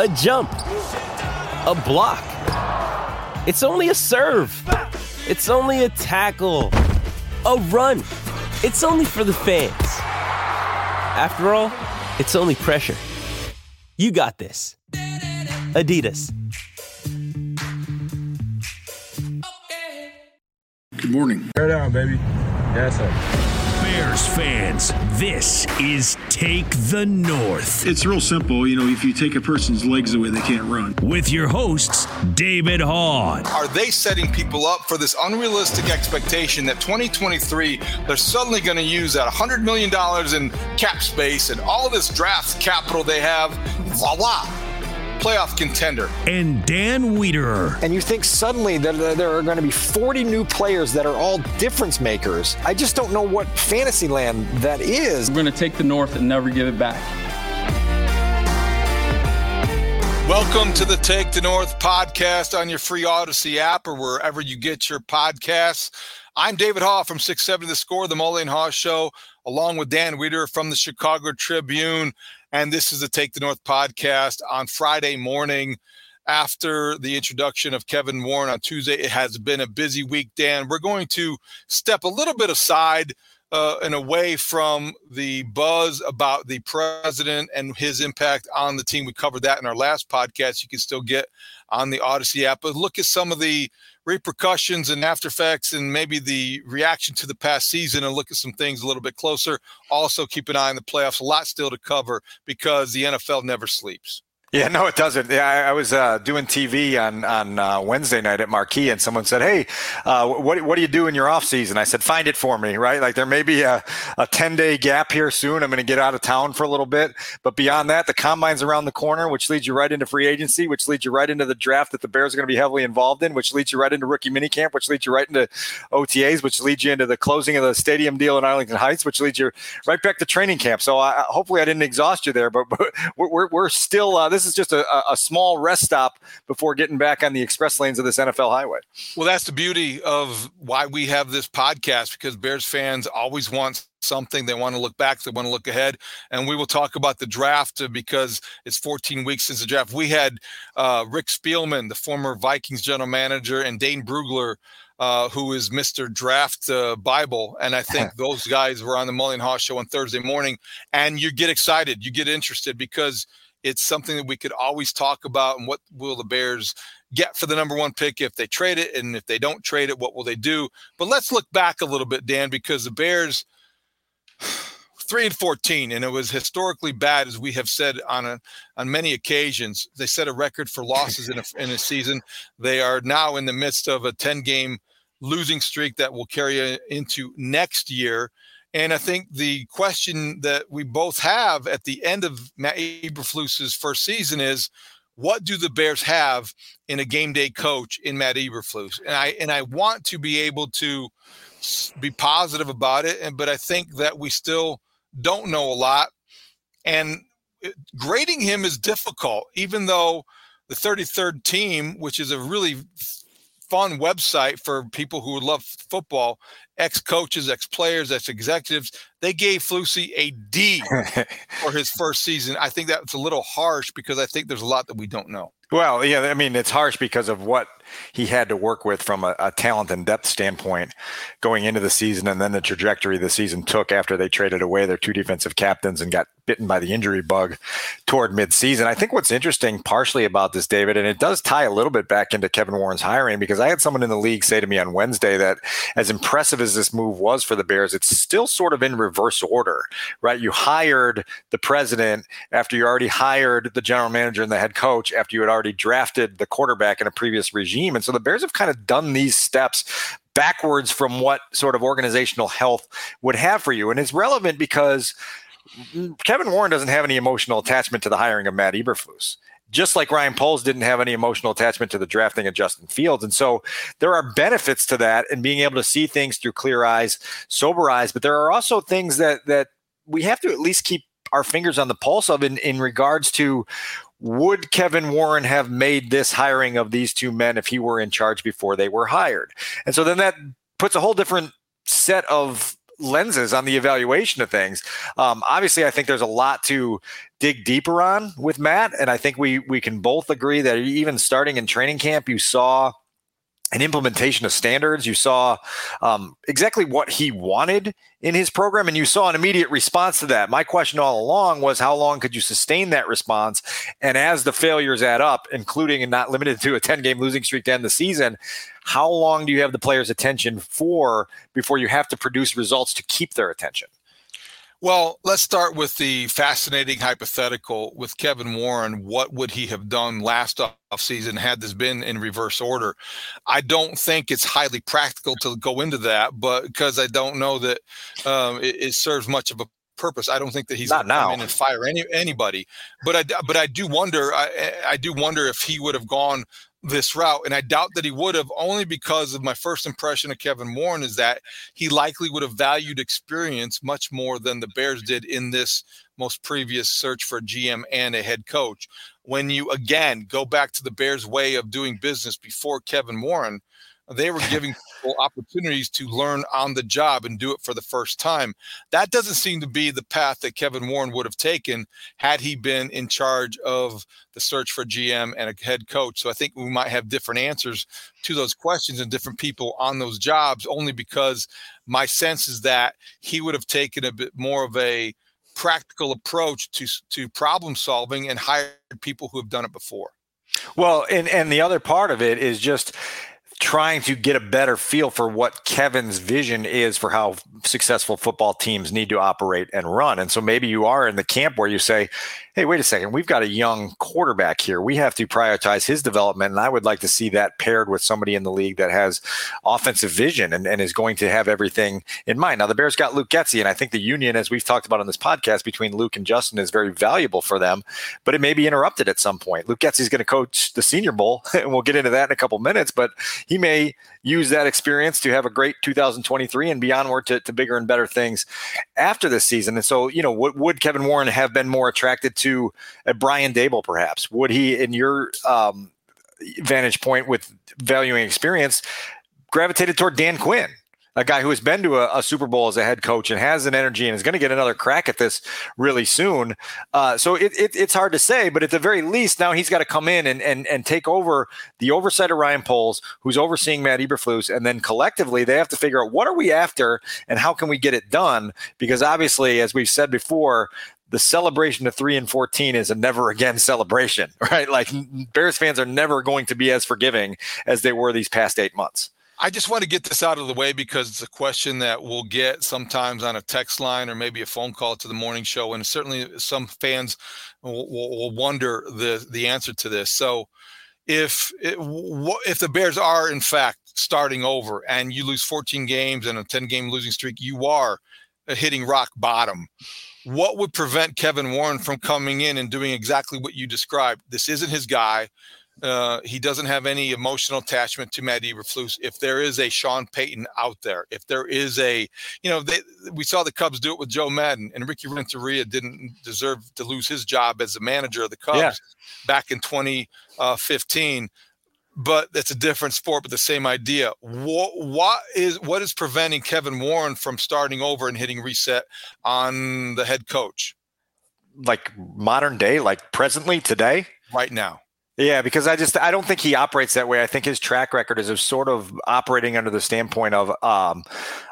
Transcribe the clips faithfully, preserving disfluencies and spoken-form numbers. A jump, a block, it's only a serve, it's only a tackle, a run, it's only for the fans. After all, it's only pressure. You got this. Adidas. Good morning. Bear down, baby. Yeah, sir. Bears fans, this is Take the North. It's real simple. You know, if you take a person's legs away, they can't run. With your hosts, David Haugh. Are they setting people up for this unrealistic expectation that twenty twenty-three, they're suddenly going to use that one hundred million dollars in cap space and all this draft capital they have? Voila! Playoff contender. And Dan Wiederer. And you think suddenly that there are going to be forty new players that are all difference makers. I just don't know what fantasy land that is. We're going to take the North and never give it back. Welcome to the Take the North podcast on your free Audacy app or wherever you get your podcasts. I'm David Haugh from six seventy The Score, the Mully and Haugh Show, along with Dan Wiederer from the Chicago Tribune. And this is the Take the North podcast on Friday morning after the introduction of Kevin Warren on Tuesday. It has been a busy week, Dan. We're going to step a little bit aside uh, and away from the buzz about the president and his impact on the team. We covered that in our last podcast. You can still get on the Audacy app. But look at some of the repercussions and after effects and maybe the reaction to the past season and look at some things a little bit closer. Also keep an eye on the playoffs. A lot still to cover because the N F L never sleeps. Yeah, no, it doesn't. Yeah, I, I was uh, doing T V on on uh, Wednesday night at Marquee, and someone said, "Hey, uh, what what do you do in your off season?" I said, "Find it for me, right? Like there may be a ten day gap here soon. I'm going to get out of town for a little bit, but beyond that, the combine's around the corner, which leads you right into free agency, which leads you right into the draft that the Bears are going to be heavily involved in, which leads you right into rookie minicamp, which leads you right into O T As, which leads you into the closing of the stadium deal in Arlington Heights, which leads you right back to training camp." So I, hopefully, I didn't exhaust you there, but, but we're we're still. Uh, This is just a, a small rest stop before getting back on the express lanes of this N F L highway. Well, that's the beauty of why we have this podcast, because Bears fans always want something. They want to look back. They want to look ahead. And we will talk about the draft because it's fourteen weeks since the draft. We had uh, Rick Spielman, the former Vikings general manager, and Dane Brugler, Uh, who is Mister Draft uh, Bible. And I think those guys were on the Mully and Haugh Show on Thursday morning. And you get excited. You get interested because it's something that we could always talk about. And what will the Bears get for the number one pick if they trade it? And if they don't trade it, what will they do? But let's look back a little bit, Dan, because the Bears – three and fourteen, and it was historically bad, as we have said on a, on many occasions. They set a record for losses in a, in a season. They are now in the midst of a ten-game losing streak that will carry into next year. And I think the question that we both have at the end of Matt Eberflus's first season is, what do the Bears have in a game day coach in Matt Eberflus? And I and I want to be able to be positive about it, and but I think that we still – don't know a lot, and grading him is difficult, even though the thirty-third Team, which is a really fun website for people who love football, ex-coaches, ex-players, ex-executives, they gave Flusy a D for his first season. I think that's a little harsh because I think there's a lot that we don't know. Well, yeah, I mean, it's harsh because of what he had to work with from a, a talent and depth standpoint going into the season, and then the trajectory the season took after they traded away their two defensive captains and got bitten by the injury bug toward midseason. I think what's interesting partially about this, David, and it does tie a little bit back into Kevin Warren's hiring, because I had someone in the league say to me on Wednesday that as impressive as this move was for the Bears, it's still sort of in reverse order, right? You hired the president after you already hired the general manager and the head coach after you had already drafted the quarterback in a previous regime. And so the Bears have kind of done these steps backwards from what sort of organizational health would have for you. And it's relevant because Kevin Warren doesn't have any emotional attachment to the hiring of Matt Eberflus, just like Ryan Poles didn't have any emotional attachment to the drafting of Justin Fields. And so there are benefits to that and being able to see things through clear eyes, sober eyes. But there are also things that that we have to at least keep our fingers on the pulse of in, in regards to, would Kevin Warren have made this hiring of these two men if he were in charge before they were hired? And so then that puts a whole different set of lenses on the evaluation of things. Um, obviously, I think there's a lot to dig deeper on with Matt, and I think we we can both agree that even starting in training camp, you saw an implementation of standards. You saw um, exactly what he wanted in his program, and you saw an immediate response to that. My question all along was, how long could you sustain that response? And as the failures add up, including and not limited to a ten-game losing streak to end the season, how long do you have the players' attention for before you have to produce results to keep their attention? Well, let's start with the fascinating hypothetical with Kevin Warren. What would he have done last offseason had this been in reverse order? I don't think it's highly practical to go into that, but because I don't know that um, it, it serves much of a purpose. I don't think that he's going to come in and fire any, anybody. But I, but I do wonder. I, I do wonder if he would have gone this route, and I doubt that he would have, only because of my first impression of Kevin Warren is that he likely would have valued experience much more than the Bears did in this most previous search for a G M and a head coach. When you again go back to the Bears' way of doing business before Kevin Warren, they were giving people opportunities to learn on the job and do it for the first time. That doesn't seem to be the path that Kevin Warren would have taken had he been in charge of the search for G M and a head coach. So I think we might have different answers to those questions and different people on those jobs, only because my sense is that he would have taken a bit more of a practical approach to, to problem solving and hired people who have done it before. Well, and, and the other part of it is just trying to get a better feel for what Kevin's vision is for how successful football teams need to operate and run. And so maybe you are in the camp where you say, hey, wait a second, we've got a young quarterback here. We have to prioritize his development. And I would like to see that paired with somebody in the league that has offensive vision and, and is going to have everything in mind. Now, the Bears got Luke Getsy, and I think the union, as we've talked about on this podcast, between Luke and Justin is very valuable for them, but it may be interrupted at some point. Luke Getsy is going to coach the Senior Bowl, and we'll get into that in a couple minutes, but he may use that experience to have a great two thousand twenty-three and beyond or to, to bigger and better things after this season. And so, you know, what would Kevin Warren have been more attracted to a Brian Daboll, perhaps? Would he, in your um, vantage point with valuing experience, gravitated toward Dan Quinn, a guy who has been to a, a Super Bowl as a head coach and has an energy and is going to get another crack at this really soon? Uh, so it, it, it's hard to say, but at the very least, now he's got to come in and, and and take over the oversight of Ryan Poles, who's overseeing Matt Eberflus, and then collectively they have to figure out, what are we after and how can we get it done? Because obviously, as we've said before, the celebration of three and fourteen is a never again celebration, right? Like, Bears fans are never going to be as forgiving as they were these past eight months. I just want to get this out of the way because it's a question that we'll get sometimes on a text line or maybe a phone call to the morning show. And certainly some fans will, will wonder the, the answer to this. So if, it, if the Bears are in fact starting over and you lose fourteen games and a ten game losing streak, you are hitting rock bottom. What would prevent Kevin Warren from coming in and doing exactly what you described? This isn't his guy. Uh, he doesn't have any emotional attachment to Matt Eberflus. If there is a Sean Payton out there, if there is a, you know, they, we saw the Cubs do it with Joe Madden, and Ricky Renteria didn't deserve to lose his job as the manager of the Cubs yeah. back in twenty fifteen. But that's a different sport, but the same idea. What, what is what is preventing Kevin Warren from starting over and hitting reset on the head coach? Like modern day, like presently today? Right now. Yeah, because I just I don't think he operates that way. I think his track record is of sort of operating under the standpoint of um,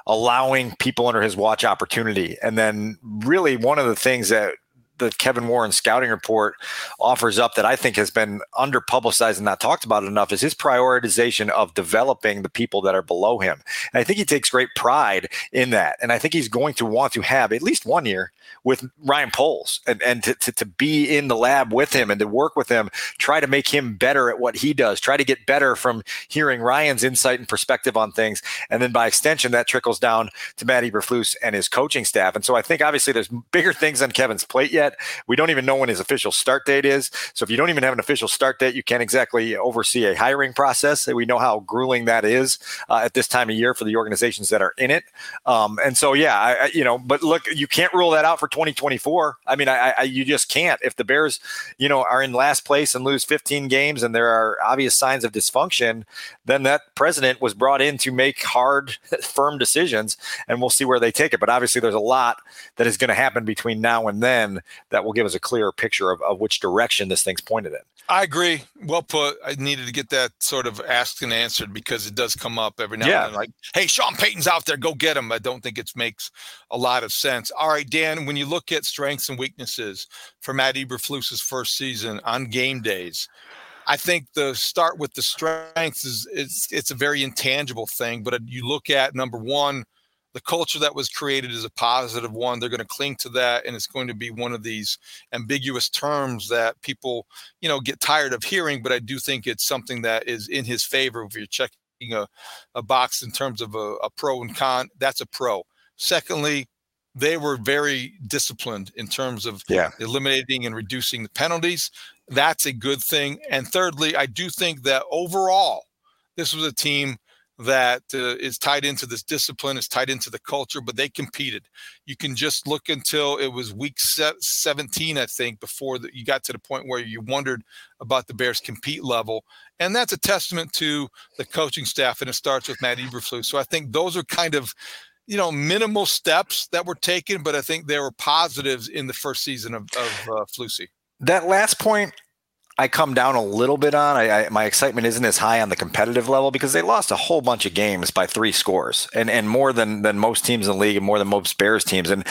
allowing people under his watch opportunity. And then really one of the things that the Kevin Warren scouting report offers up that I think has been under publicized and not talked about enough is his prioritization of developing the people that are below him. And I think he takes great pride in that. And I think he's going to want to have at least one year with Ryan Poles and, and to, to, to be in the lab with him and to work with him, try to make him better at what he does, try to get better from hearing Ryan's insight and perspective on things. And then by extension, that trickles down to Matt Eberflus and his coaching staff. And so I think obviously there's bigger things on Kevin's plate yet. We don't even know when his official start date is. So if you don't even have an official start date, you can't exactly oversee a hiring process. We know how grueling that is uh, at this time of year for the organizations that are in it. Um, and so, yeah, I, I, you know, but look, you can't rule that out for twenty twenty-four. I mean, I, I, you just can't. If the Bears, you know, are in last place and lose fifteen games and there are obvious signs of dysfunction, then that president was brought in to make hard, firm decisions, and we'll see where they take it. But obviously there's a lot that is going to happen between now and then that will give us a clearer picture of, of which direction this thing's pointed in. I agree. Well put. I needed to get that sort of asked and answered because it does come up every now yeah. and then. Like, hey, Sean Payton's out there. Go get him. I don't think it makes a lot of sense. All right, Dan, when you look at strengths and weaknesses for Matt Eberflus's first season on game days, I think the start with the strengths is it's, it's a very intangible thing. But you look at, number one, the culture that was created is a positive one. They're going to cling to that, and it's going to be one of these ambiguous terms that people, you know, get tired of hearing, but I do think it's something that is in his favor. If you're checking a, a box in terms of a, a pro and con, that's a pro. Secondly, they were very disciplined in terms of yeah. eliminating and reducing the penalties. That's a good thing. And thirdly, I do think that overall, this was a team that uh, is tied into this discipline, is tied into the culture, but they competed. You can just look until it was week seventeen, I think, before the, you got to the point where you wondered about the Bears' compete level. And that's a testament to the coaching staff, and it starts with Matt Eberflus. So I think those are kind of, you know, minimal steps that were taken, but I think there were positives in the first season of, of uh, Flusy. That last point, I come down a little bit on. I, I, my excitement isn't as high on the competitive level because they lost a whole bunch of games by three scores and, and more than, than most teams in the league and more than most Bears teams. And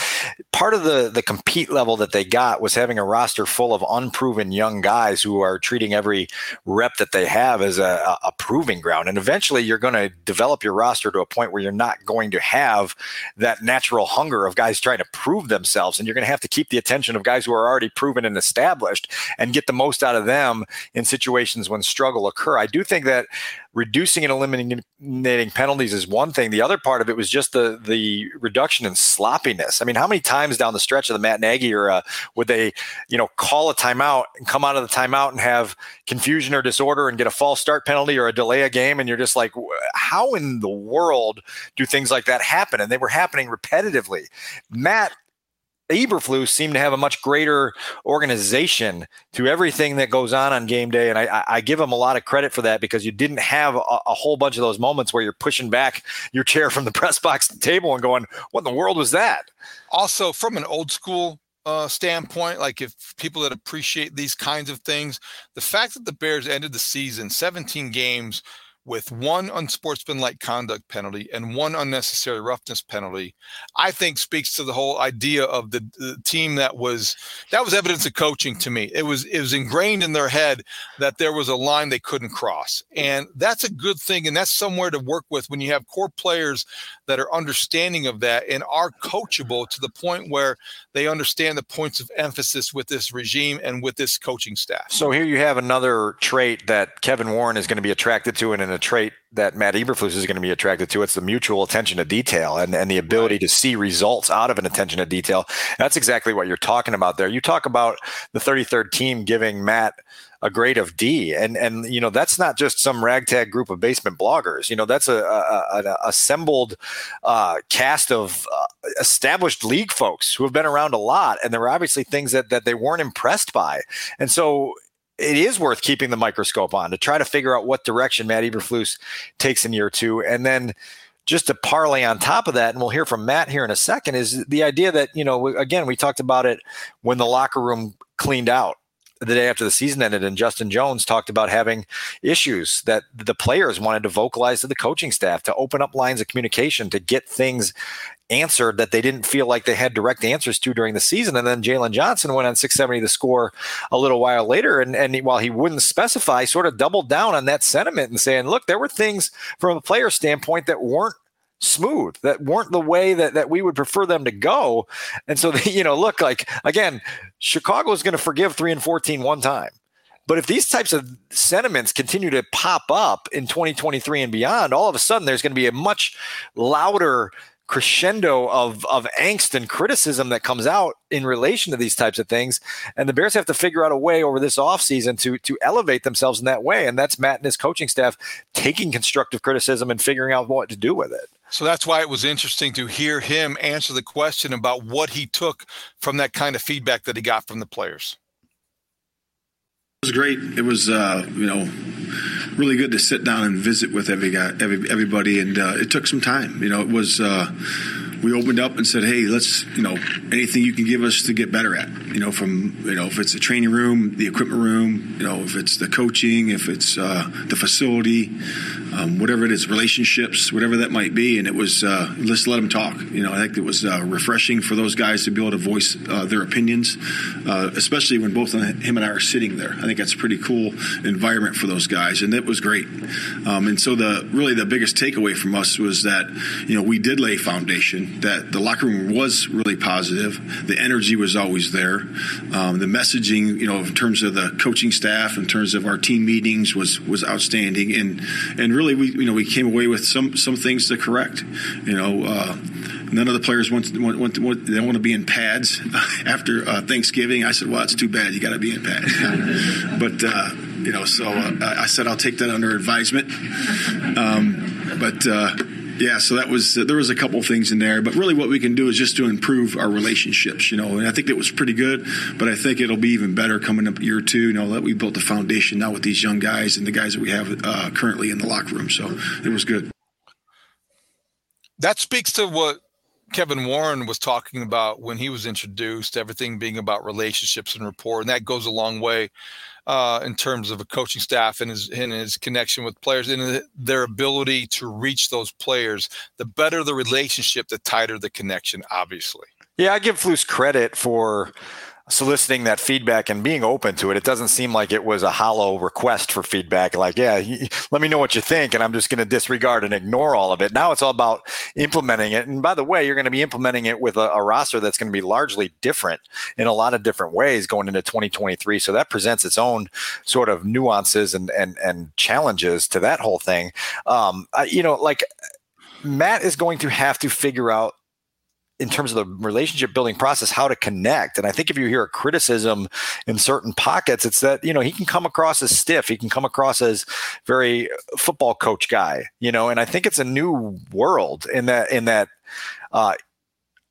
part of the, the compete level that they got was having a roster full of unproven young guys who are treating every rep that they have as a, a proving ground. And eventually you're going to develop your roster to a point where you're not going to have that natural hunger of guys trying to prove themselves. And you're going to have to keep the attention of guys who are already proven and established and get the most out of them them in situations when struggle occur. I do think that reducing and eliminating penalties is one thing. The other part of it was just the the reduction in sloppiness. I mean, how many times down the stretch of the Matt Nagy era would they, you know, call a timeout and come out of the timeout and have confusion or disorder and get a false start penalty or a delay a game? And you're just like, how in the world do things like that happen? And they were happening repetitively. Matt Eberflus seemed to have a much greater organization to everything that goes on on game day. And I, I give him a lot of credit for that because you didn't have a, a whole bunch of those moments where you're pushing back your chair from the press box to the table and going, what in the world was that? Also, from an old school uh, standpoint, like if people that appreciate these kinds of things, the fact that the Bears ended the season seventeen games with one unsportsmanlike conduct penalty and one unnecessary roughness penalty, I think speaks to the whole idea of the, the team that was that was evidence of coaching to me. It was it was ingrained in their head that there was a line they couldn't cross. And that's a good thing, and that's somewhere to work with when you have core players that are understanding of that and are coachable to the point where they understand the points of emphasis with this regime and with this coaching staff. So here you have another trait that Kevin Warren is going to be attracted to and an a trait that Matt Eberflus is going to be attracted to. It's the mutual attention to detail and, and the ability to see results out of an attention to detail. That's exactly what you're talking about there. You talk about the thirty-third team giving Matt a grade of D, and and you know that's not just some ragtag group of basement bloggers. You know that's a, a, a assembled uh, cast of uh, established league folks who have been around a lot, and there were obviously things that that they weren't impressed by, and so it is worth keeping the microscope on to try to figure out what direction Matt Eberflus takes in year two. And then just to parlay on top of that, and we'll hear from Matt here in a second, is the idea that, you know, again, we talked about it when the locker room cleaned out. the day after the season ended, and Justin Jones talked about having issues that the players wanted to vocalize to the coaching staff to open up lines of communication to get things answered that they didn't feel like they had direct answers to during the season. And then Jaylon Johnson went on six seventy The Score a little while later, and, and while he wouldn't specify, sort of doubled down on that sentiment and saying, look, there were things from a player standpoint that weren't smooth, that weren't the way that, that we would prefer them to go. And so, they, you know, look, like, again, Chicago is going to forgive three and fourteen one time. But if these types of sentiments continue to pop up in twenty twenty-three and beyond, all of a sudden there's going to be a much louder crescendo of of angst and criticism that comes out in relation to these types of things. And the Bears have to figure out a way over this offseason to to elevate themselves in that way. And that's Matt and his coaching staff taking constructive criticism and figuring out what to do with it. So that's why it was interesting to hear him answer the question about what he took from that kind of feedback that he got from the players. It was great. It was, uh, you know, really good to sit down and visit with every guy, every, everybody, and uh, it took some time. You know, it was uh, we opened up and said, hey, let's, you know, anything you can give us to get better at, you know, from, you know, if it's the training room, the equipment room, you know, if it's the coaching, if it's uh, the facility, um, whatever it is, relationships, whatever that might be. And it was, uh, let's let them talk. You know, I think it was uh, refreshing for those guys to be able to voice uh, their opinions, uh, especially when both him and I are sitting there. I think that's a pretty cool environment for those guys. And it was great. Um, and so the really the biggest takeaway from us was that, you know, we did lay foundation, that the locker room was really positive. The energy was always there. Um, the messaging, you know, in terms of the coaching staff, in terms of our team meetings was was outstanding. And and really, we you know, we came away with some some things to correct, you know, uh, none of the players want, want, want, want they want to be in pads after uh, Thanksgiving. I said, well, it's too bad. You got to be in pads. but, uh, you know, so uh, I said I'll take that under advisement. Um, but, uh, yeah, so that was uh, there was a couple things in there. But really what we can do is just to improve our relationships, you know. And I think it was pretty good, but I think it'll be even better coming up year two, you know, that we built the foundation now with these young guys and the guys that we have uh, currently in the locker room. So it was good. That speaks to what Kevin Warren was talking about when he was introduced, everything being about relationships and rapport, and that goes a long way uh, in terms of a coaching staff and his, and his connection with players and their ability to reach those players. The better the relationship, the tighter the connection, obviously. Yeah, I give Flus credit for soliciting that feedback and being open to it. It doesn't seem like it was a hollow request for feedback. Like, yeah, he, let me know what you think, and I'm just going to disregard and ignore all of it. Now it's all about implementing it. And by the way, you're going to be implementing it with a, a roster that's going to be largely different in a lot of different ways going into twenty twenty-three. So that presents its own sort of nuances and and and challenges to that whole thing. Um, I, you know, like Matt is going to have to figure out, in terms of the relationship building process, how to connect. And I think if you hear a criticism in certain pockets, it's that, you know, he can come across as stiff. He can come across as very football coach guy, you know, and I think it's a new world in that, in that, uh,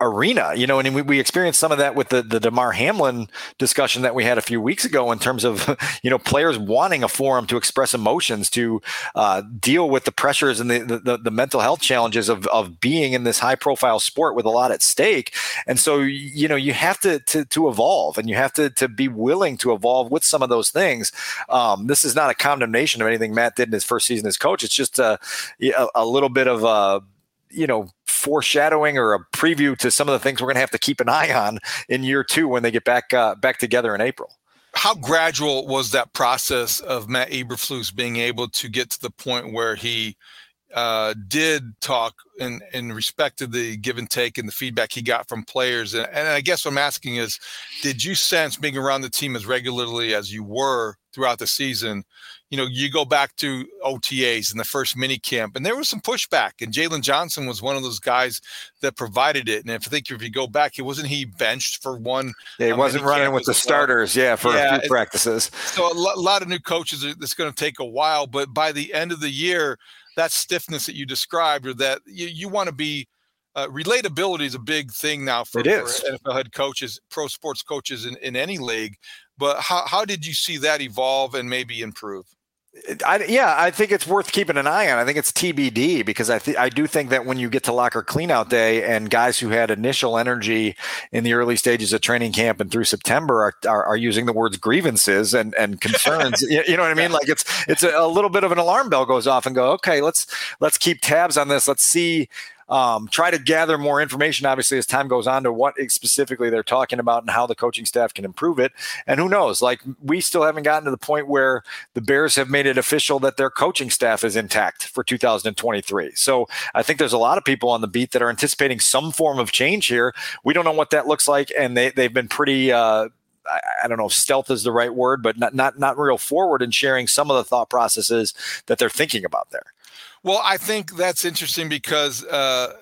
arena, you know, and we, we experienced some of that with the, the Damar Hamlin discussion that we had a few weeks ago in terms of, you know, players wanting a forum to express emotions, to uh, deal with the pressures and the, the, the mental health challenges of, of being in this high profile sport with a lot at stake. And so, you know, you have to, to, to evolve, and you have to, to be willing to evolve with some of those things. Um, this is not a condemnation of anything Matt did in his first season as coach. It's just a, a, a little bit of a, you know, foreshadowing or a preview to some of the things we're going to have to keep an eye on in year two when they get back uh, back together in April. How gradual was that process of Matt Eberflus being able to get to the point where he uh, did talk and, and respected the give and take and the feedback he got from players? And, and I guess what I'm asking is, did you sense, being around the team as regularly as you were throughout the season, you know, you go back to O T As and the first mini camp, and there was some pushback, and Jaylon Johnson was one of those guys that provided it. And if I think if you go back, it wasn't he benched for one. Yeah, he um, wasn't running with the starters. Well. Yeah, for yeah, a few practices. So a lo- lot of new coaches. It's going to take a while, but by the end of the year, that stiffness that you described, or that you, you want to be. Uh, relatability is a big thing now for, for N F L head coaches, pro sports coaches in, in any league. But how, how did you see that evolve and maybe improve? I, yeah, I think it's worth keeping an eye on. I think it's T B D because I th- I do think that when you get to locker cleanout day and guys who had initial energy in the early stages of training camp and through September are are, are using the words grievances and, and concerns, you, you know what I mean? Like it's it's a, a little bit of an alarm bell goes off and go, okay, let's let's keep tabs on this. Let's see. Um, try to gather more information, obviously, as time goes on to what specifically they're talking about and how the coaching staff can improve it. And who knows, like we still haven't gotten to the point where the Bears have made it official that their coaching staff is intact for two thousand twenty-three. So I think there's a lot of people on the beat that are anticipating some form of change here. We don't know what that looks like. And they, they've been pretty, uh, I, I don't know if stealth is the right word, but not, not, not real forward in sharing some of the thought processes that they're thinking about there. Well, I think that's interesting because uh,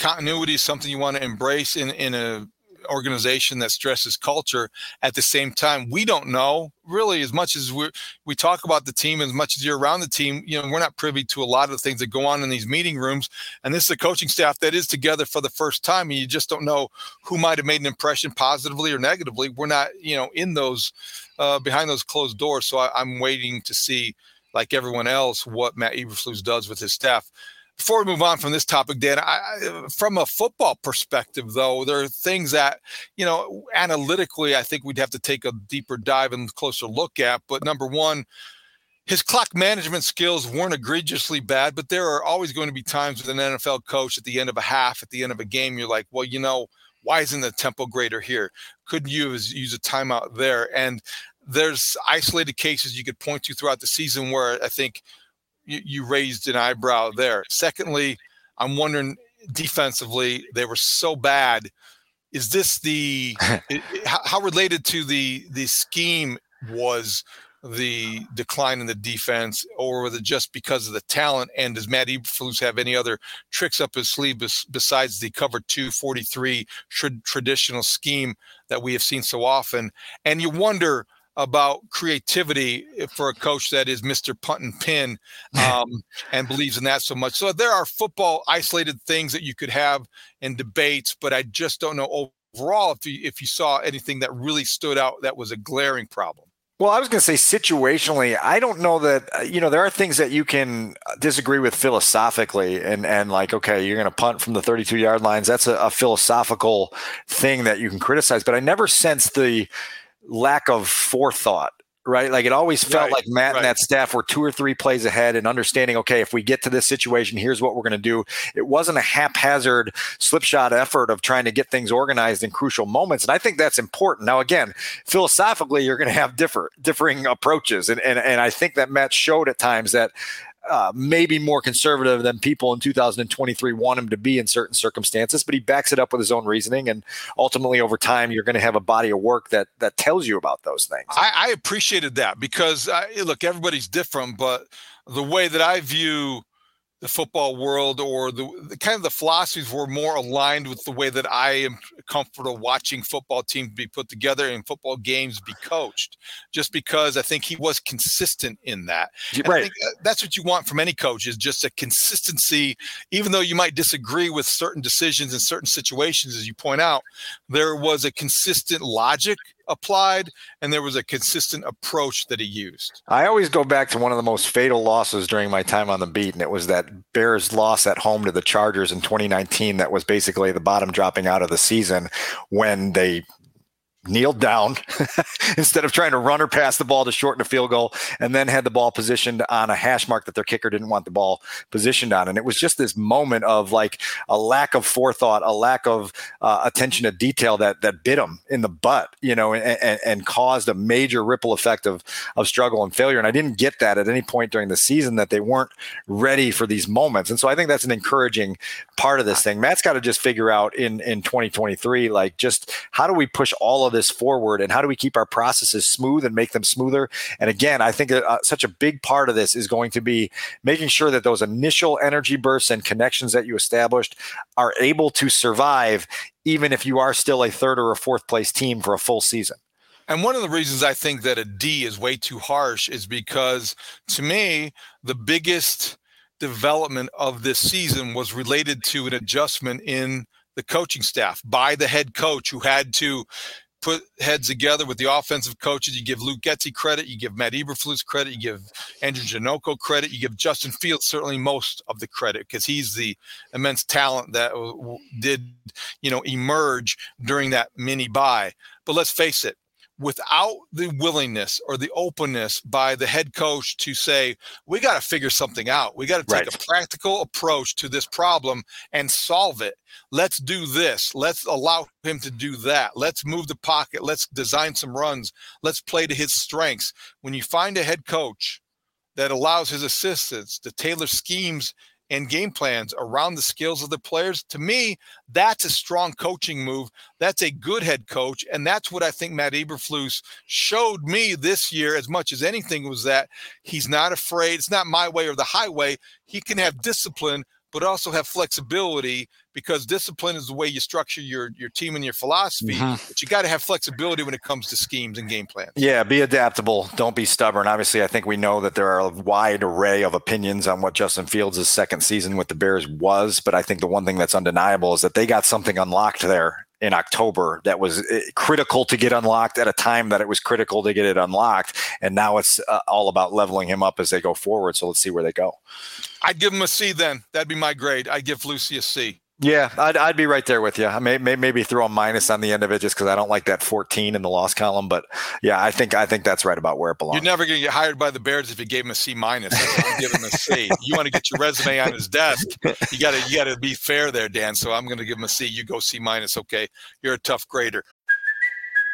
continuity is something you want to embrace in, in an organization that stresses culture. At the same time, we don't know really as much as we we talk about the team, as much as you're around the team, you know, we're not privy to a lot of the things that go on in these meeting rooms. And this is a coaching staff that is together for the first time, and you just don't know who might have made an impression positively or negatively. We're not, you know, in those uh, behind those closed doors. So I, I'm waiting to see, like everyone else, what Matt Eberflus does with his staff. Before we move on from this topic, Dan, I, from a football perspective, though, there are things that, you know, analytically, I think we'd have to take a deeper dive and closer look at. But number one, his clock management skills weren't egregiously bad, but there are always going to be times with an N F L coach at the end of a half, at the end of a game, you're like, well, you know, why isn't the tempo greater here? Couldn't you use a timeout there? And there's isolated cases you could point to throughout the season where I think you, you raised an eyebrow there. Secondly, I'm wondering defensively, they were so bad. Is this the – how related to the the scheme was the decline in the defense, or was it just because of the talent? And does Matt Eberflus have any other tricks up his sleeve bes- besides the cover two forty-three should traditional scheme that we have seen so often? And you wonder – about creativity for a coach that is Mister Punt and Pin um, and believes in that so much. So there are football isolated things that you could have in debates, but I just don't know overall if you, if you saw anything that really stood out that was a glaring problem. Well, I was going to say situationally, I don't know that, you know, there are things that you can disagree with philosophically and, and like, okay, you're going to punt from the thirty-two yard lines. That's a, a philosophical thing that you can criticize, but I never sensed the lack of forethought, right? Like it always felt right, like Matt right. and that staff were two or three plays ahead and understanding, okay, if we get to this situation, here's what we're going to do. It wasn't a haphazard slipshod effort of trying to get things organized in crucial moments. And I think that's important. Now, again, philosophically, you're going to have differ, differing approaches. And, and, and I think that Matt showed at times that Uh, maybe more conservative than people in two thousand twenty-three want him to be in certain circumstances, but he backs it up with his own reasoning. And ultimately, over time, you're going to have a body of work that that tells you about those things. I, I appreciated that because, I, look, everybody's different, but the way that I view the football world or the, the kind of the philosophies were more aligned with the way that I am comfortable watching football teams be put together and football games be coached, just because I think he was consistent in that. Right. I think that's what you want from any coach is just a consistency, even though you might disagree with certain decisions in certain situations, as you point out, there was a consistent logic applied, and there was a consistent approach that he used. I always go back to one of the most fatal losses during my time on the beat, and it was that Bears loss at home to the Chargers in twenty nineteen that was basically the bottom dropping out of the season when they kneeled down instead of trying to run or pass the ball to shorten a field goal, and then had the ball positioned on a hash mark that their kicker didn't want the ball positioned on. And it was just this moment of like a lack of forethought, a lack of uh, attention to detail that that bit them in the butt, you know, and, and, and caused a major ripple effect of, of struggle and failure. And I didn't get that at any point during the season that they weren't ready for these moments. And so I think that's an encouraging part of this thing. Matt's got to just figure out in, in twenty twenty-three, like just how do we push all of this forward and how do we keep our processes smooth and make them smoother? And again, I think uh, such a big part of this is going to be making sure that those initial energy bursts and connections that you established are able to survive, even if you are still a third or a fourth place team for a full season. And one of the reasons I think that a D is way too harsh is because, to me, the biggest development of this season was related to an adjustment in the coaching staff by the head coach who had to put heads together with the offensive coaches. You give Luke Getsy credit. You give Matt Eberflus credit. You give Andrew Janoko credit. You give Justin Fields certainly most of the credit because he's the immense talent that w- did, you know, emerge during that mini bye. But let's face it, without the willingness or the openness by the head coach to say, we got to figure something out. We got to take right. a practical approach to this problem and solve it. Let's do this. Let's allow him to do that. Let's move the pocket. Let's design some runs. Let's play to his strengths. When you find a head coach that allows his assistants to tailor schemes and game plans around the skills of the players, to me, that's a strong coaching move. That's a good head coach. And that's what I think Matt Eberflus showed me this year as much as anything, was that he's not afraid. It's not my way or the highway. He can have discipline, but also have flexibility, because discipline is the way you structure your, your team and your philosophy. Mm-hmm. But you got to have flexibility when it comes to schemes and game plans. Yeah, be adaptable. Don't be stubborn. Obviously, I think we know that there are a wide array of opinions on what Justin Fields' second season with the Bears was. But I think the one thing that's undeniable is that they got something unlocked there in October that was critical to get unlocked at a time that it was critical to get it unlocked. And now it's uh, all about leveling him up as they go forward. So let's see where they go. I'd give him a C then. That'd be my grade. I'd give Lucy a C. Yeah, I'd, I'd be right there with you. I may, may maybe throw a minus on the end of it just because I don't like that fourteen in the loss column. But yeah, I think I think that's right about where it belongs. You're never going to get hired by the Bears if you gave him a C minus. I'd give him a C. You want to get your resume on his desk. You got to you got to be fair there, Dan. So I'm going to give him a C. You go C minus. Okay, you're a tough grader.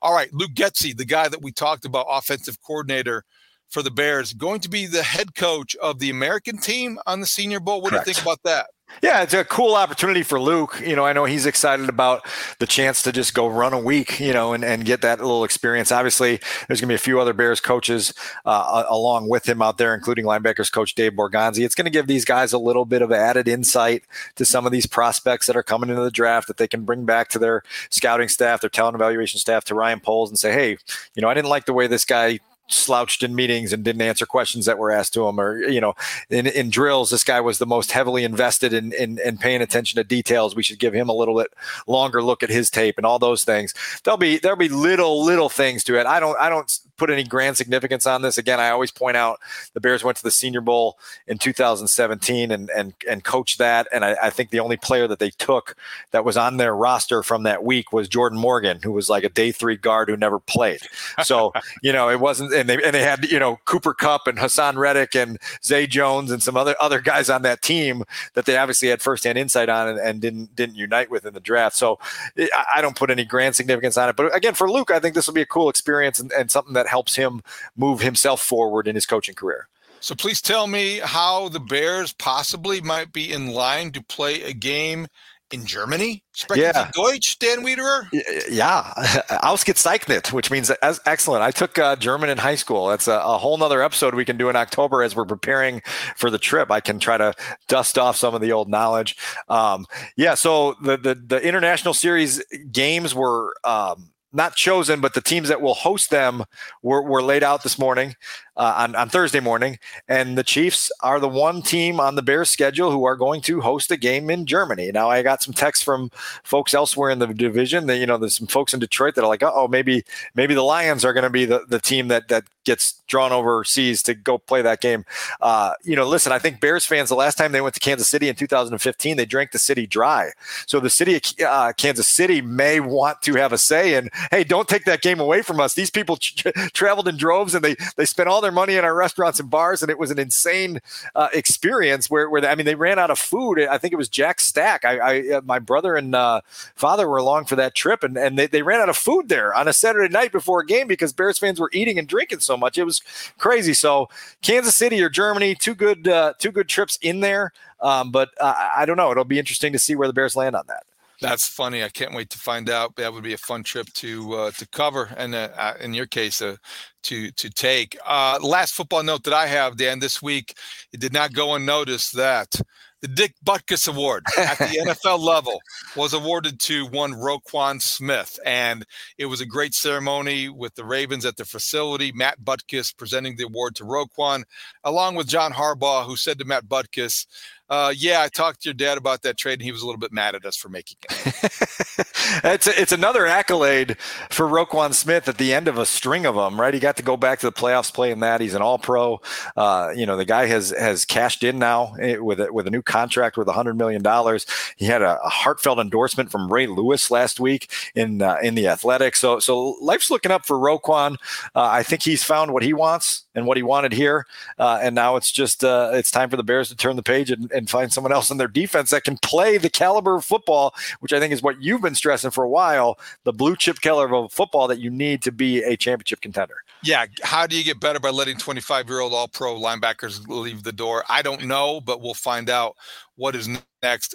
All right, Luke Getsy, the guy that we talked about, offensive coordinator for the Bears, going to be the head coach of the American team on the Senior Bowl. What Correct. do you think about that? Yeah, it's a cool opportunity for Luke. You know, I know he's excited about the chance to just go run a week, you know, and, and get that little experience. Obviously, there's going to be a few other Bears coaches uh, along with him out there, including linebackers coach Dave Borgonzi. It's going to give these guys a little bit of added insight to some of these prospects that are coming into the draft that they can bring back to their scouting staff, their talent evaluation staff, to Ryan Poles, and say, hey, you know, I didn't like the way this guy slouched in meetings and didn't answer questions that were asked to him, or, you know, in, in drills, this guy was the most heavily invested in, in, in paying attention to details. We should give him a little bit longer look at his tape and all those things. There'll be, there'll be little, little things to it. I don't, I don't put any grand significance on this. Again, I always point out the Bears went to the Senior Bowl in two thousand seventeen and, and, and coached that. And I, I think the only player that they took that was on their roster from that week was Jordan Morgan, who was like a day three guard who never played. So, you know, it wasn't, And they and they had, you know, Cooper Kupp and Hassan Reddick and Zay Jones and some other other guys on that team that they obviously had firsthand insight on and, and didn't didn't unite with in the draft. So I, I don't put any grand significance on it. But again, for Luke, I think this will be a cool experience and, and something that helps him move himself forward in his coaching career. So please tell me how the Bears possibly might be in line to play a game in Germany? Sprechen yeah. Sie Deutsch, Dan Wiederer? Yeah. Ausgezeichnet, which means as excellent. I took uh, German in high school. That's a, a whole nother episode we can do in October as we're preparing for the trip. I can try to dust off some of the old knowledge. Um, yeah, so the, the, the international series games were um, not chosen, but the teams that will host them were, were laid out this morning. uh, on, on Thursday morning. And the Chiefs are the one team on the Bears schedule who are going to host a game in Germany. Now, I got some texts from folks elsewhere in the division that, you know, there's some folks in Detroit that are like, oh, maybe maybe the Lions are going to be the, the team that that gets drawn overseas to go play that game. Uh, you know, listen, I think Bears fans, the last time they went to Kansas City in two thousand fifteen, they drank the city dry. So the city of uh, Kansas City may want to have a say in, hey, don't take that game away from us. These people tra- traveled in droves and they they spent all their money in our restaurants and bars, and it was an insane uh, experience where, where they, I mean, they ran out of food. I think it was Jack Stack. I, I my brother and uh, father were along for that trip, and, and they, they ran out of food there on a Saturday night before a game because Bears fans were eating and drinking so much. It was crazy. So Kansas City or Germany, two good uh, two good trips in there. Um, but uh, I don't know. It'll be interesting to see where the Bears land on that. That's funny. I can't wait to find out. That would be a fun trip to uh, to cover, and uh, in your case, uh, to to take. Uh, last football note that I have, Dan, this week, it did not go unnoticed that the Dick Butkus Award at the N F L level was awarded to one Roquan Smith, and it was a great ceremony with the Ravens at the facility. Matt Butkus presenting the award to Roquan, along with John Harbaugh, who said to Matt Butkus, Uh, yeah, I talked to your dad about that trade, and he was a little bit mad at us for making it. it's a, it's another accolade for Roquan Smith at the end of a string of them, right? He got to go back to the playoffs playing that. He's an All-Pro. Uh, you know, the guy has has cashed in now with a, with a new contract worth one hundred million dollars. He had a, a heartfelt endorsement from Ray Lewis last week in uh, in the Athletic. So so life's looking up for Roquan. Uh, I think he's found what he wants and what he wanted here, uh, and now it's just uh, it's time for the Bears to turn the page and, and find someone else in their defense that can play the caliber of football, which I think is what you've been stressing for a while, the blue chip caliber of football that you need to be a championship contender. Yeah, how do you get better by letting twenty-five-year-old all-pro linebackers leave the door? I don't know, but we'll find out what is next.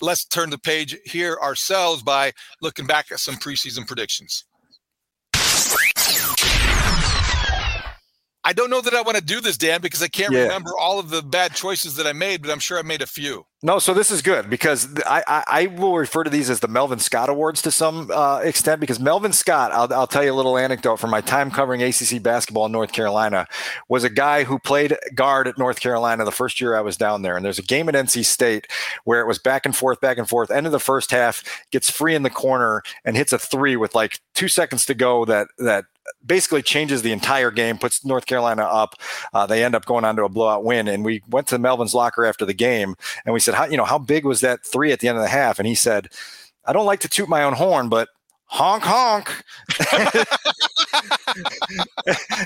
Let's turn the page here ourselves by looking back at some preseason predictions. I don't know that I want to do this, Dan, because I can't yeah. remember all of the bad choices that I made, but I'm sure I made a few. No, so this is good because I, I, I will refer to these as the Melvin Scott Awards to some uh, extent, because Melvin Scott, I'll, I'll tell you a little anecdote from my time covering A C C basketball in North Carolina, was a guy who played guard at North Carolina the first year I was down there. And there's a game at N C State where it was back and forth, back and forth. End of the first half, gets free in the corner and hits a three with like two seconds to go that that basically changes the entire game, puts North Carolina up. Uh, they end up going on to a blowout win. And we went to Melvin's locker after the game and we said, how, you know, how big was that three at the end of the half? And he said, I don't like to toot my own horn, but honk, honk.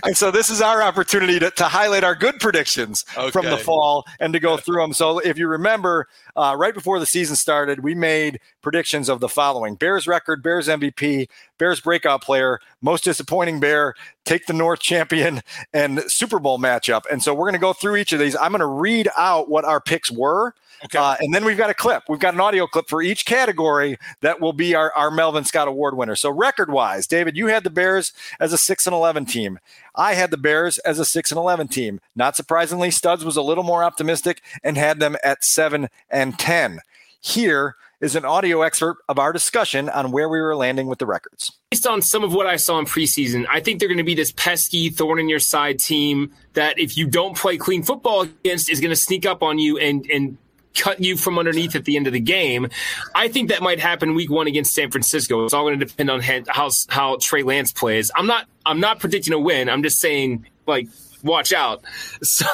And so this is our opportunity to, to highlight our good predictions okay. from the fall and to go through them. So if you remember, uh, right before the season started, we made predictions of the following: Bears record, Bears M V P, Bears breakout player, most disappointing Bear, take the North champion, and Super Bowl matchup. And so we're going to go through each of these. I'm going to read out what our picks were. Okay. Uh, and then we've got a clip. We've got an audio clip for each category that will be our, our Melvin Scott Award winner. So record-wise, David, you had the Bears as a six and eleven team. I had the Bears as a six and eleven team. Not surprisingly, Studs was a little more optimistic and had them at seven and ten. Here is an audio excerpt of our discussion on where we were landing with the records. Based on some of what I saw in preseason, I think they're going to be this pesky, thorn-in-your-side team that if you don't play clean football against is going to sneak up on you and and cut you from underneath at the end of the game. I think that might happen week one against San Francisco. It's all going to depend on how how Trey Lance plays. I'm not I'm not predicting a win. I'm just saying, like, watch out. So,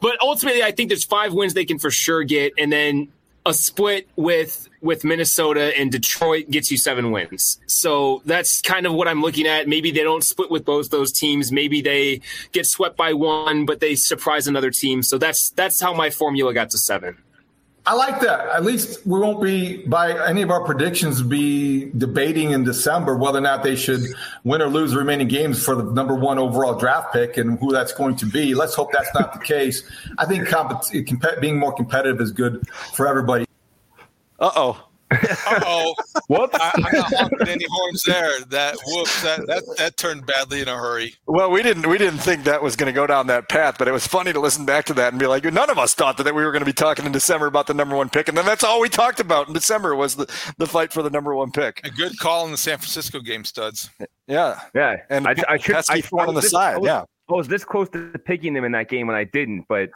but ultimately, I think there's five wins they can for sure get, and then a split with with Minnesota and Detroit gets you seven wins. So that's kind of what I'm looking at. Maybe they don't split with both those teams. Maybe they get swept by one, but they surprise another team. So that's that's how my formula got to seven. I like that. At least we won't be, by any of our predictions, be debating in December whether or not they should win or lose remaining games for the number one overall draft pick and who that's going to be. Let's hope that's not the case. I think compet- being more competitive is good for everybody. Uh-oh. Uh-oh. What? I, I'm not honking any horns there. That whoops. That, that that turned badly in a hurry. Well, we didn't we didn't think that was going to go down that path, but it was funny to listen back to that and be like, none of us thought that we were going to be talking in December about the number one pick, and then that's all we talked about in December was the, the fight for the number one pick. A good call in the San Francisco game, Studs. Yeah. Yeah. And I, I should I, I on the this, side. I was, yeah. I was this close to picking them in that game, and I didn't, but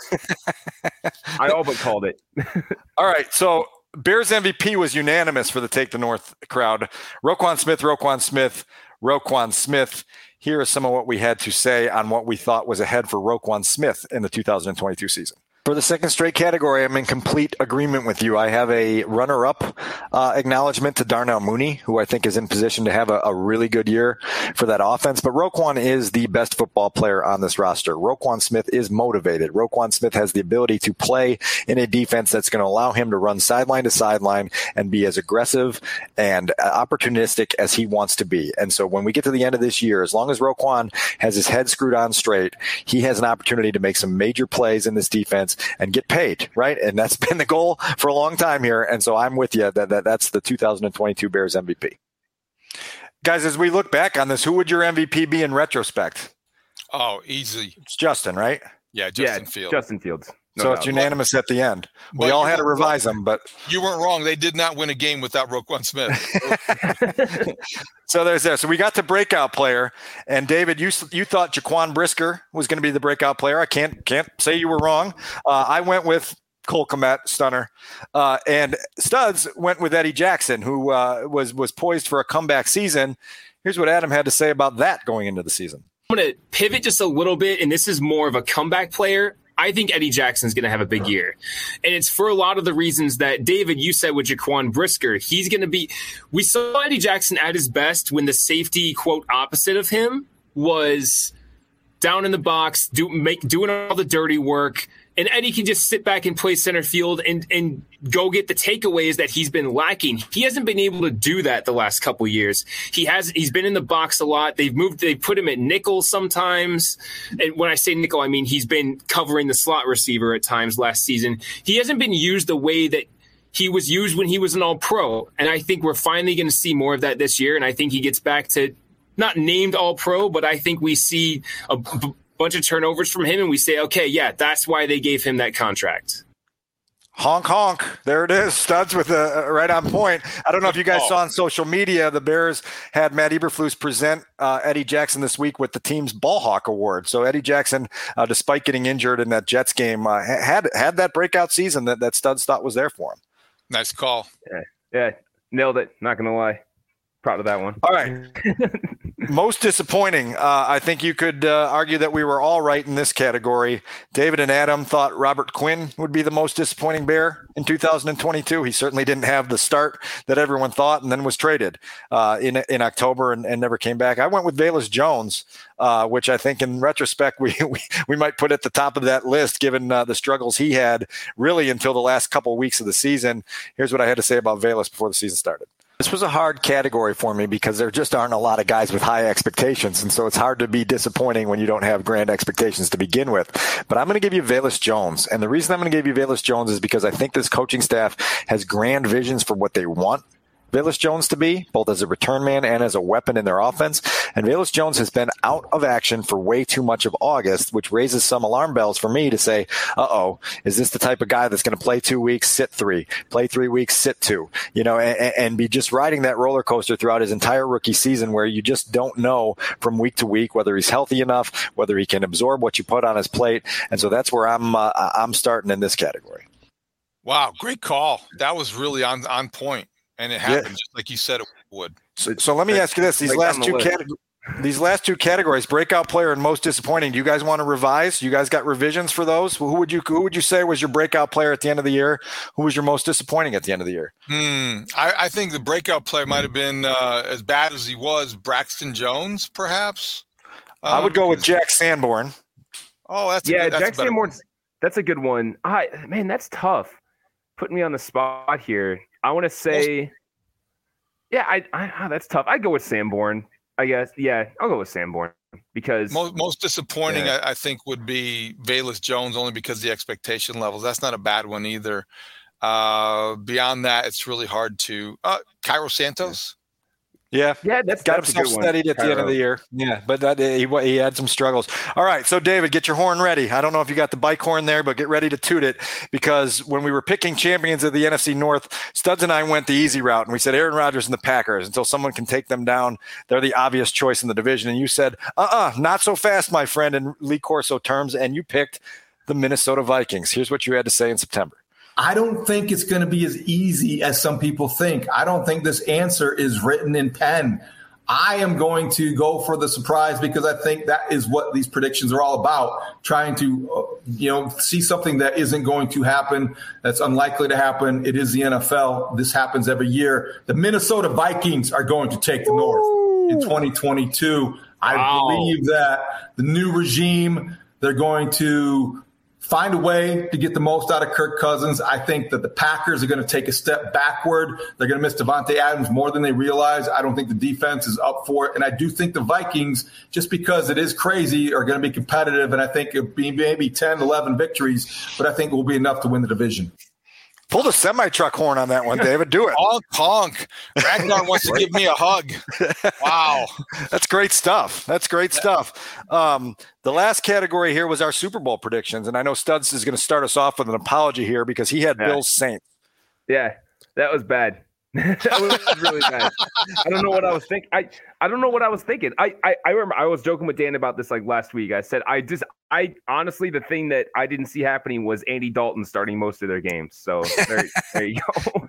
I all but called it. All right. So. Bears M V P was unanimous for the Take the North crowd. Roquan Smith, Roquan Smith, Roquan Smith. Here is some of what we had to say on what we thought was ahead for Roquan Smith in the two thousand twenty-two season. For the second straight category, I'm in complete agreement with you. I have a runner-up uh, acknowledgement to Darnell Mooney, who I think is in position to have a, a really good year for that offense. But Roquan is the best football player on this roster. Roquan Smith is motivated. Roquan Smith has the ability to play in a defense that's going to allow him to run sideline to sideline and be as aggressive and opportunistic as he wants to be. And so when we get to the end of this year, as long as Roquan has his head screwed on straight, he has an opportunity to make some major plays in this defense and get paid, right? And that's been the goal for a long time here. And so I'm with you that, that that's the two thousand twenty-two Bears M V P. Guys, as we look back on this, who would your M V P be in retrospect? Oh, easy. It's Justin, right? Yeah, Justin yeah, Fields. Justin Fields. No so doubt. It's unanimous well, at the end. We well, all had to revise well, them, but you weren't wrong. They did not win a game without Roquan Smith. So there's there. So we got the breakout player, and David, you you thought Jaquan Brisker was going to be the breakout player. I can't can't say you were wrong. Uh, I went with Cole Kmet, stunner, uh, and Studs went with Eddie Jackson, who uh, was was poised for a comeback season. Here's what Adam had to say about that going into the season. I'm going to pivot just a little bit, and this is more of a comeback player. I think Eddie Jackson's going to have a big year. And it's for a lot of the reasons that, David, you said with Jaquan Brisker. He's going to be – we saw Eddie Jackson at his best when the safety, quote, opposite of him was down in the box, do, make, doing all the dirty work. And Eddie can just sit back and play center field and, and go get the takeaways that he's been lacking. He hasn't been able to do that the last couple years. He has he's been in the box a lot. They've moved they put him at nickel sometimes. And when I say nickel, I mean he's been covering the slot receiver at times last season. He hasn't been used the way that he was used when he was an All-Pro. And I think we're finally going to see more of that this year. And I think he gets back to not named All-Pro, but I think we see a bunch of turnovers from him, and we say, okay, yeah, that's why they gave him that contract. Honk, honk. There it is. Studs with a right on point. I don't know if you guys saw on social media, the Bears had Matt Eberflus present uh, Eddie Jackson this week with the team's Ball Hawk Award. So Eddie Jackson, uh, despite getting injured in that Jets game, uh, had had that breakout season that, that Studs thought was there for him. Nice call. Yeah, yeah. Nailed it. Not going to lie. Proud of that one. All right. Most disappointing. Uh, I think you could uh, argue that we were all right in this category. David and Adam thought Robert Quinn would be the most disappointing Bear in two thousand twenty-two. He certainly didn't have the start that everyone thought and then was traded uh, in in October and, and never came back. I went with Velus Jones, uh, which I think in retrospect we, we, we might put at the top of that list given uh, the struggles he had really until the last couple of weeks of the season. Here's what I had to say about Velus before the season started. This was a hard category for me because there just aren't a lot of guys with high expectations, and so it's hard to be disappointing when you don't have grand expectations to begin with. But I'm going to give you Velus Jones, and the reason I'm going to give you Velus Jones is because I think this coaching staff has grand visions for what they want Velus Jones to be, both as a return man and as a weapon in their offense. And Velus Jones has been out of action for way too much of August, which raises some alarm bells for me to say, uh-oh, is this the type of guy that's going to play two weeks, sit three, play three weeks, sit two, you know, and, and be just riding that roller coaster throughout his entire rookie season where you just don't know from week to week whether he's healthy enough, whether he can absorb what you put on his plate. And so that's where I'm, uh, I'm starting in this category. Wow, great call. That was really on, on point. And it happened, yeah. Just like you said it would. So, so let me ask you this. These like last two categories, these last two categories, breakout player and most disappointing, do you guys want to revise? You guys got revisions for those? Who would you who would you say was your breakout player at the end of the year? Who was your most disappointing at the end of the year? Hmm. I, I think the breakout player might have been, uh, as bad as he was, Braxton Jones, perhaps. Um, I would go with Jack Sanborn. Oh, that's a, yeah, that's Jack Sanborn. That's a good one. I, man, that's tough. putting me on the spot here. I want to say, yeah, I, I, that's tough. I go with Sanborn, I guess. Yeah, I'll go with Sanborn because most, most disappointing, yeah. I, I think, would be Velus Jones, only because the expectation levels. That's not a bad one either. Uh, beyond that, it's really hard to. Uh, Cairo Santos. Yeah, yeah, that's got that's himself steadied at Cairo. The end of the year. Yeah, but that, he he had some struggles. All right, so David, get your horn ready. I don't know if you got the bike horn there, but get ready to toot it, because when we were picking champions of the N F C North, Studs and I went the easy route, and we said Aaron Rodgers and the Packers until someone can take them down. They're the obvious choice in the division, and you said, uh-uh, not so fast, my friend, in Lee Corso terms, and you picked the Minnesota Vikings. Here's what you had to say in September. I don't think it's going to be as easy as some people think. I don't think this answer is written in pen. I am going to go for the surprise, because I think that is what these predictions are all about, trying to, you know, see something that isn't going to happen, that's unlikely to happen. It is the N F L. This happens every year. The Minnesota Vikings are going to take the North Ooh. In twenty twenty-two. I wow. believe that the new regime, they're going to find a way to get the most out of Kirk Cousins. I think that the Packers are going to take a step backward. They're going to miss Devontae Adams more than they realize. I don't think the defense is up for it. And I do think the Vikings, just because it is crazy, are going to be competitive. And I think it'll be maybe ten, eleven victories, but I think it will be enough to win the division. Pull the semi-truck horn on that one, David. Do it. Honk, honk. Ragnar wants to give me a hug. Wow. That's great stuff. That's great yeah. stuff. Um, the last category here was our Super Bowl predictions, and I know Studs is going to start us off with an apology here because he had yeah. Bills Saints. Yeah, that was bad. That was really bad. I don't know what I was thinking. I, I don't know what I was thinking. I, I, I remember I was joking with Dan about this like last week. I said I just I honestly the thing that I didn't see happening was Andy Dalton starting most of their games. So there, there you go.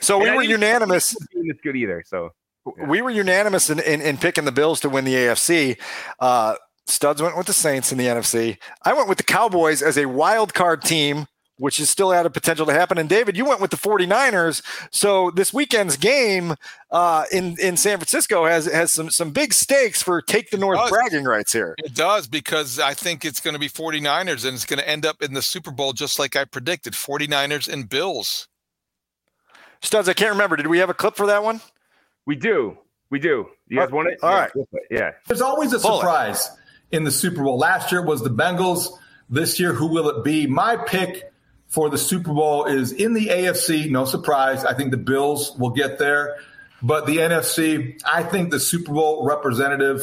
So we and were unanimous. It's good either. So yeah. we were unanimous in, in in picking the Bills to win the A F C. Uh, Studs went with the Saints in the N F C. I went with the Cowboys as a wild card team, which is still out of potential to happen. And David, you went with the 49ers. So this weekend's game uh, in, in San Francisco has, has some, some big stakes for take the North bragging rights here. It does, because I think it's going to be 49ers and it's going to end up in the Super Bowl, just like I predicted, 49ers and Bills. Studs, I can't remember. Did we have a clip for that one? We do. We do. You guys want it? All right. Yeah. There's always a surprise in the Super Bowl. Last year was the Bengals. This year, who will it be? My pick for the Super Bowl is in the A F C. No surprise. I think the Bills will get there. But the N F C, I think the Super Bowl representative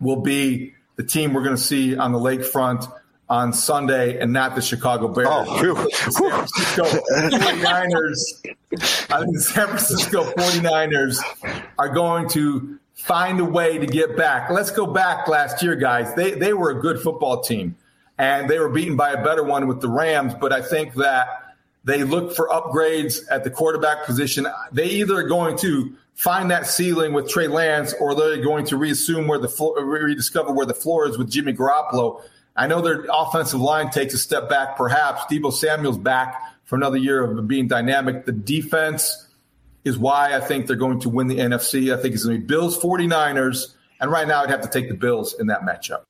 will be the team we're going to see on the lakefront on Sunday, and not the Chicago Bears. Oh, the San Francisco 49ers. I think the San Francisco 49ers are going to find a way to get back. Let's go back last year, guys. They they were a good football team. And they were beaten by a better one with the Rams. But I think that they look for upgrades at the quarterback position. They either are going to find that ceiling with Trey Lance, or they're going to reassume where the floor, rediscover where the floor is with Jimmy Garoppolo. I know their offensive line takes a step back, perhaps. Deebo Samuel's back for another year of being dynamic. The defense is why I think they're going to win the N F C. I think it's going to be Bills, 49ers. And right now I'd have to take the Bills in that matchup.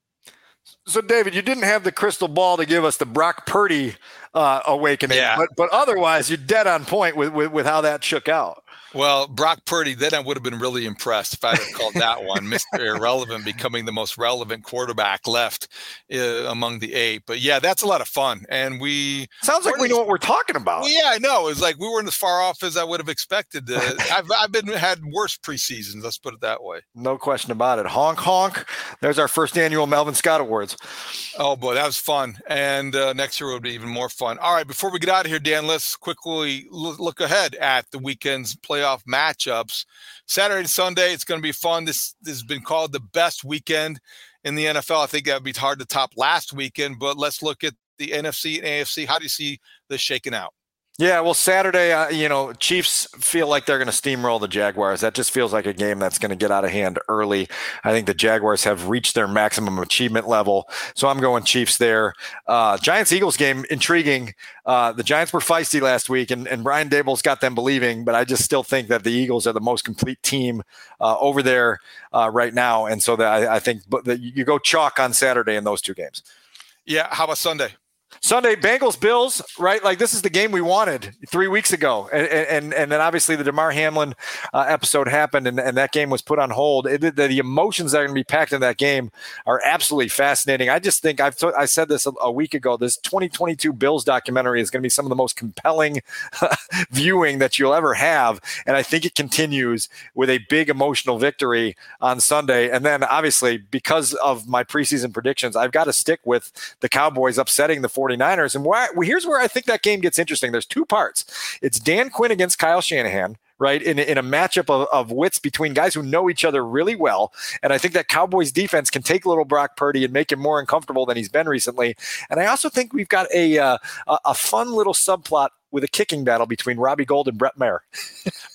So, David, you didn't have the crystal ball to give us the Brock Purdy uh, awakening, yeah. but but otherwise, you're dead on point with, with, with how that shook out. Well, Brock Purdy, then I would have been really impressed if I had called that one. Mister Irrelevant becoming the most relevant quarterback left uh, among the eight. But, yeah, that's a lot of fun. And we – Sounds like we know what we're talking about. Yeah, I know. It's like we weren't as far off as I would have expected. Uh, I've, I've been had worse preseasons. Let's put it that way. No question about it. Honk, honk. There's our first annual Melvin Scott Awards. Oh, boy, that was fun. And uh, next year will be even more fun. All right, before we get out of here, Dan, let's quickly look ahead at the weekend's play. Playoff matchups Saturday and Sunday. It's going to be fun. This, this has been called the best weekend in the N F L. I think that would be hard to top last weekend, but let's look at the N F C and A F C. How do you see this shaking out? Yeah, well, Saturday, uh, you know, Chiefs feel like they're going to steamroll the Jaguars. That just feels like a game that's going to get out of hand early. I think the Jaguars have reached their maximum achievement level, so I'm going Chiefs there. Uh, Giants-Eagles game, intriguing. Uh, the Giants were feisty last week, and, and Brian Daboll's got them believing, but I just still think that the Eagles are the most complete team uh, over there uh, right now, and so that I, I think but the, you go chalk on Saturday in those two games. Yeah, how about Sunday? Sunday, Bengals, Bills, right? Like, this is the game we wanted three weeks ago. And and, and then obviously the Damar Hamlin uh, episode happened, and, and that game was put on hold. It, the, the emotions that are going to be packed in that game are absolutely fascinating. I just think, I've t- I said this a, a week ago, this twenty twenty-two Bills documentary is going to be some of the most compelling viewing that you'll ever have. And I think it continues with a big emotional victory on Sunday. And then obviously, because of my preseason predictions, I've got to stick with the Cowboys upsetting the forty-niners. And why, well, here's where I think that game gets interesting. There's two parts. It's Dan Quinn against Kyle Shanahan, right, in, in a matchup of, of wits between guys who know each other really well. And I think that Cowboys defense can take little Brock Purdy and make him more uncomfortable than he's been recently. And I also think we've got a uh, a fun little subplot with a kicking battle between Robbie Gould and Brett Maher.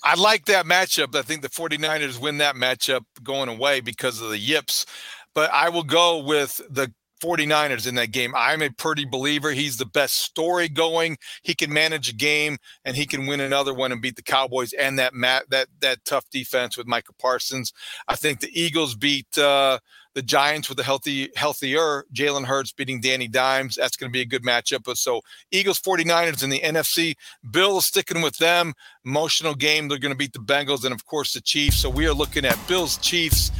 I like that matchup. I think the forty-niners win that matchup going away because of the yips. But I will go with the forty-niners in that game. I'm a Purdy believer. He's the best story going. He can manage a game, and he can win another one and beat the Cowboys and that mat, that that tough defense with Micah Parsons. I think the Eagles beat uh, the Giants with a healthy healthier Jalen Hurts beating Danny Dimes. That's going to be a good matchup. But so Eagles, forty-niners in the N F C. Bills sticking with them. Emotional game. They're going to beat the Bengals and, of course, the Chiefs. So we are looking at Bills, Chiefs,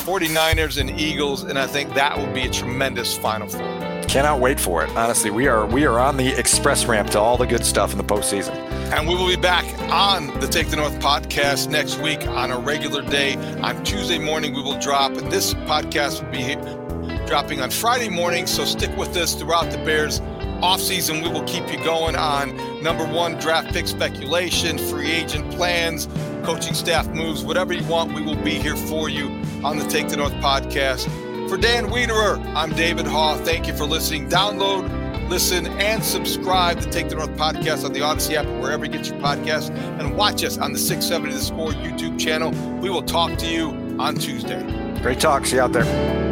forty-niners and Eagles, and I think that will be a tremendous Final Four. Cannot wait for it. Honestly, we are we are on the express ramp to all the good stuff in the postseason. And we will be back on the Take the North podcast next week on a regular day. On Tuesday morning, we will drop. This podcast will be dropping on Friday morning, so stick with us throughout the Bears offseason. We will keep you going on number one draft pick speculation, free agent plans, coaching staff moves, whatever you want. We will be here for you on the Take the North podcast. For Dan Wiederer, I'm David Haugh. Thank you for listening. Download, listen, and subscribe to Take the North podcast on the Audacy app, wherever you get your podcast, and watch us on the six seventy The Score YouTube channel. We will talk to you on Tuesday. Great talk. See you out there.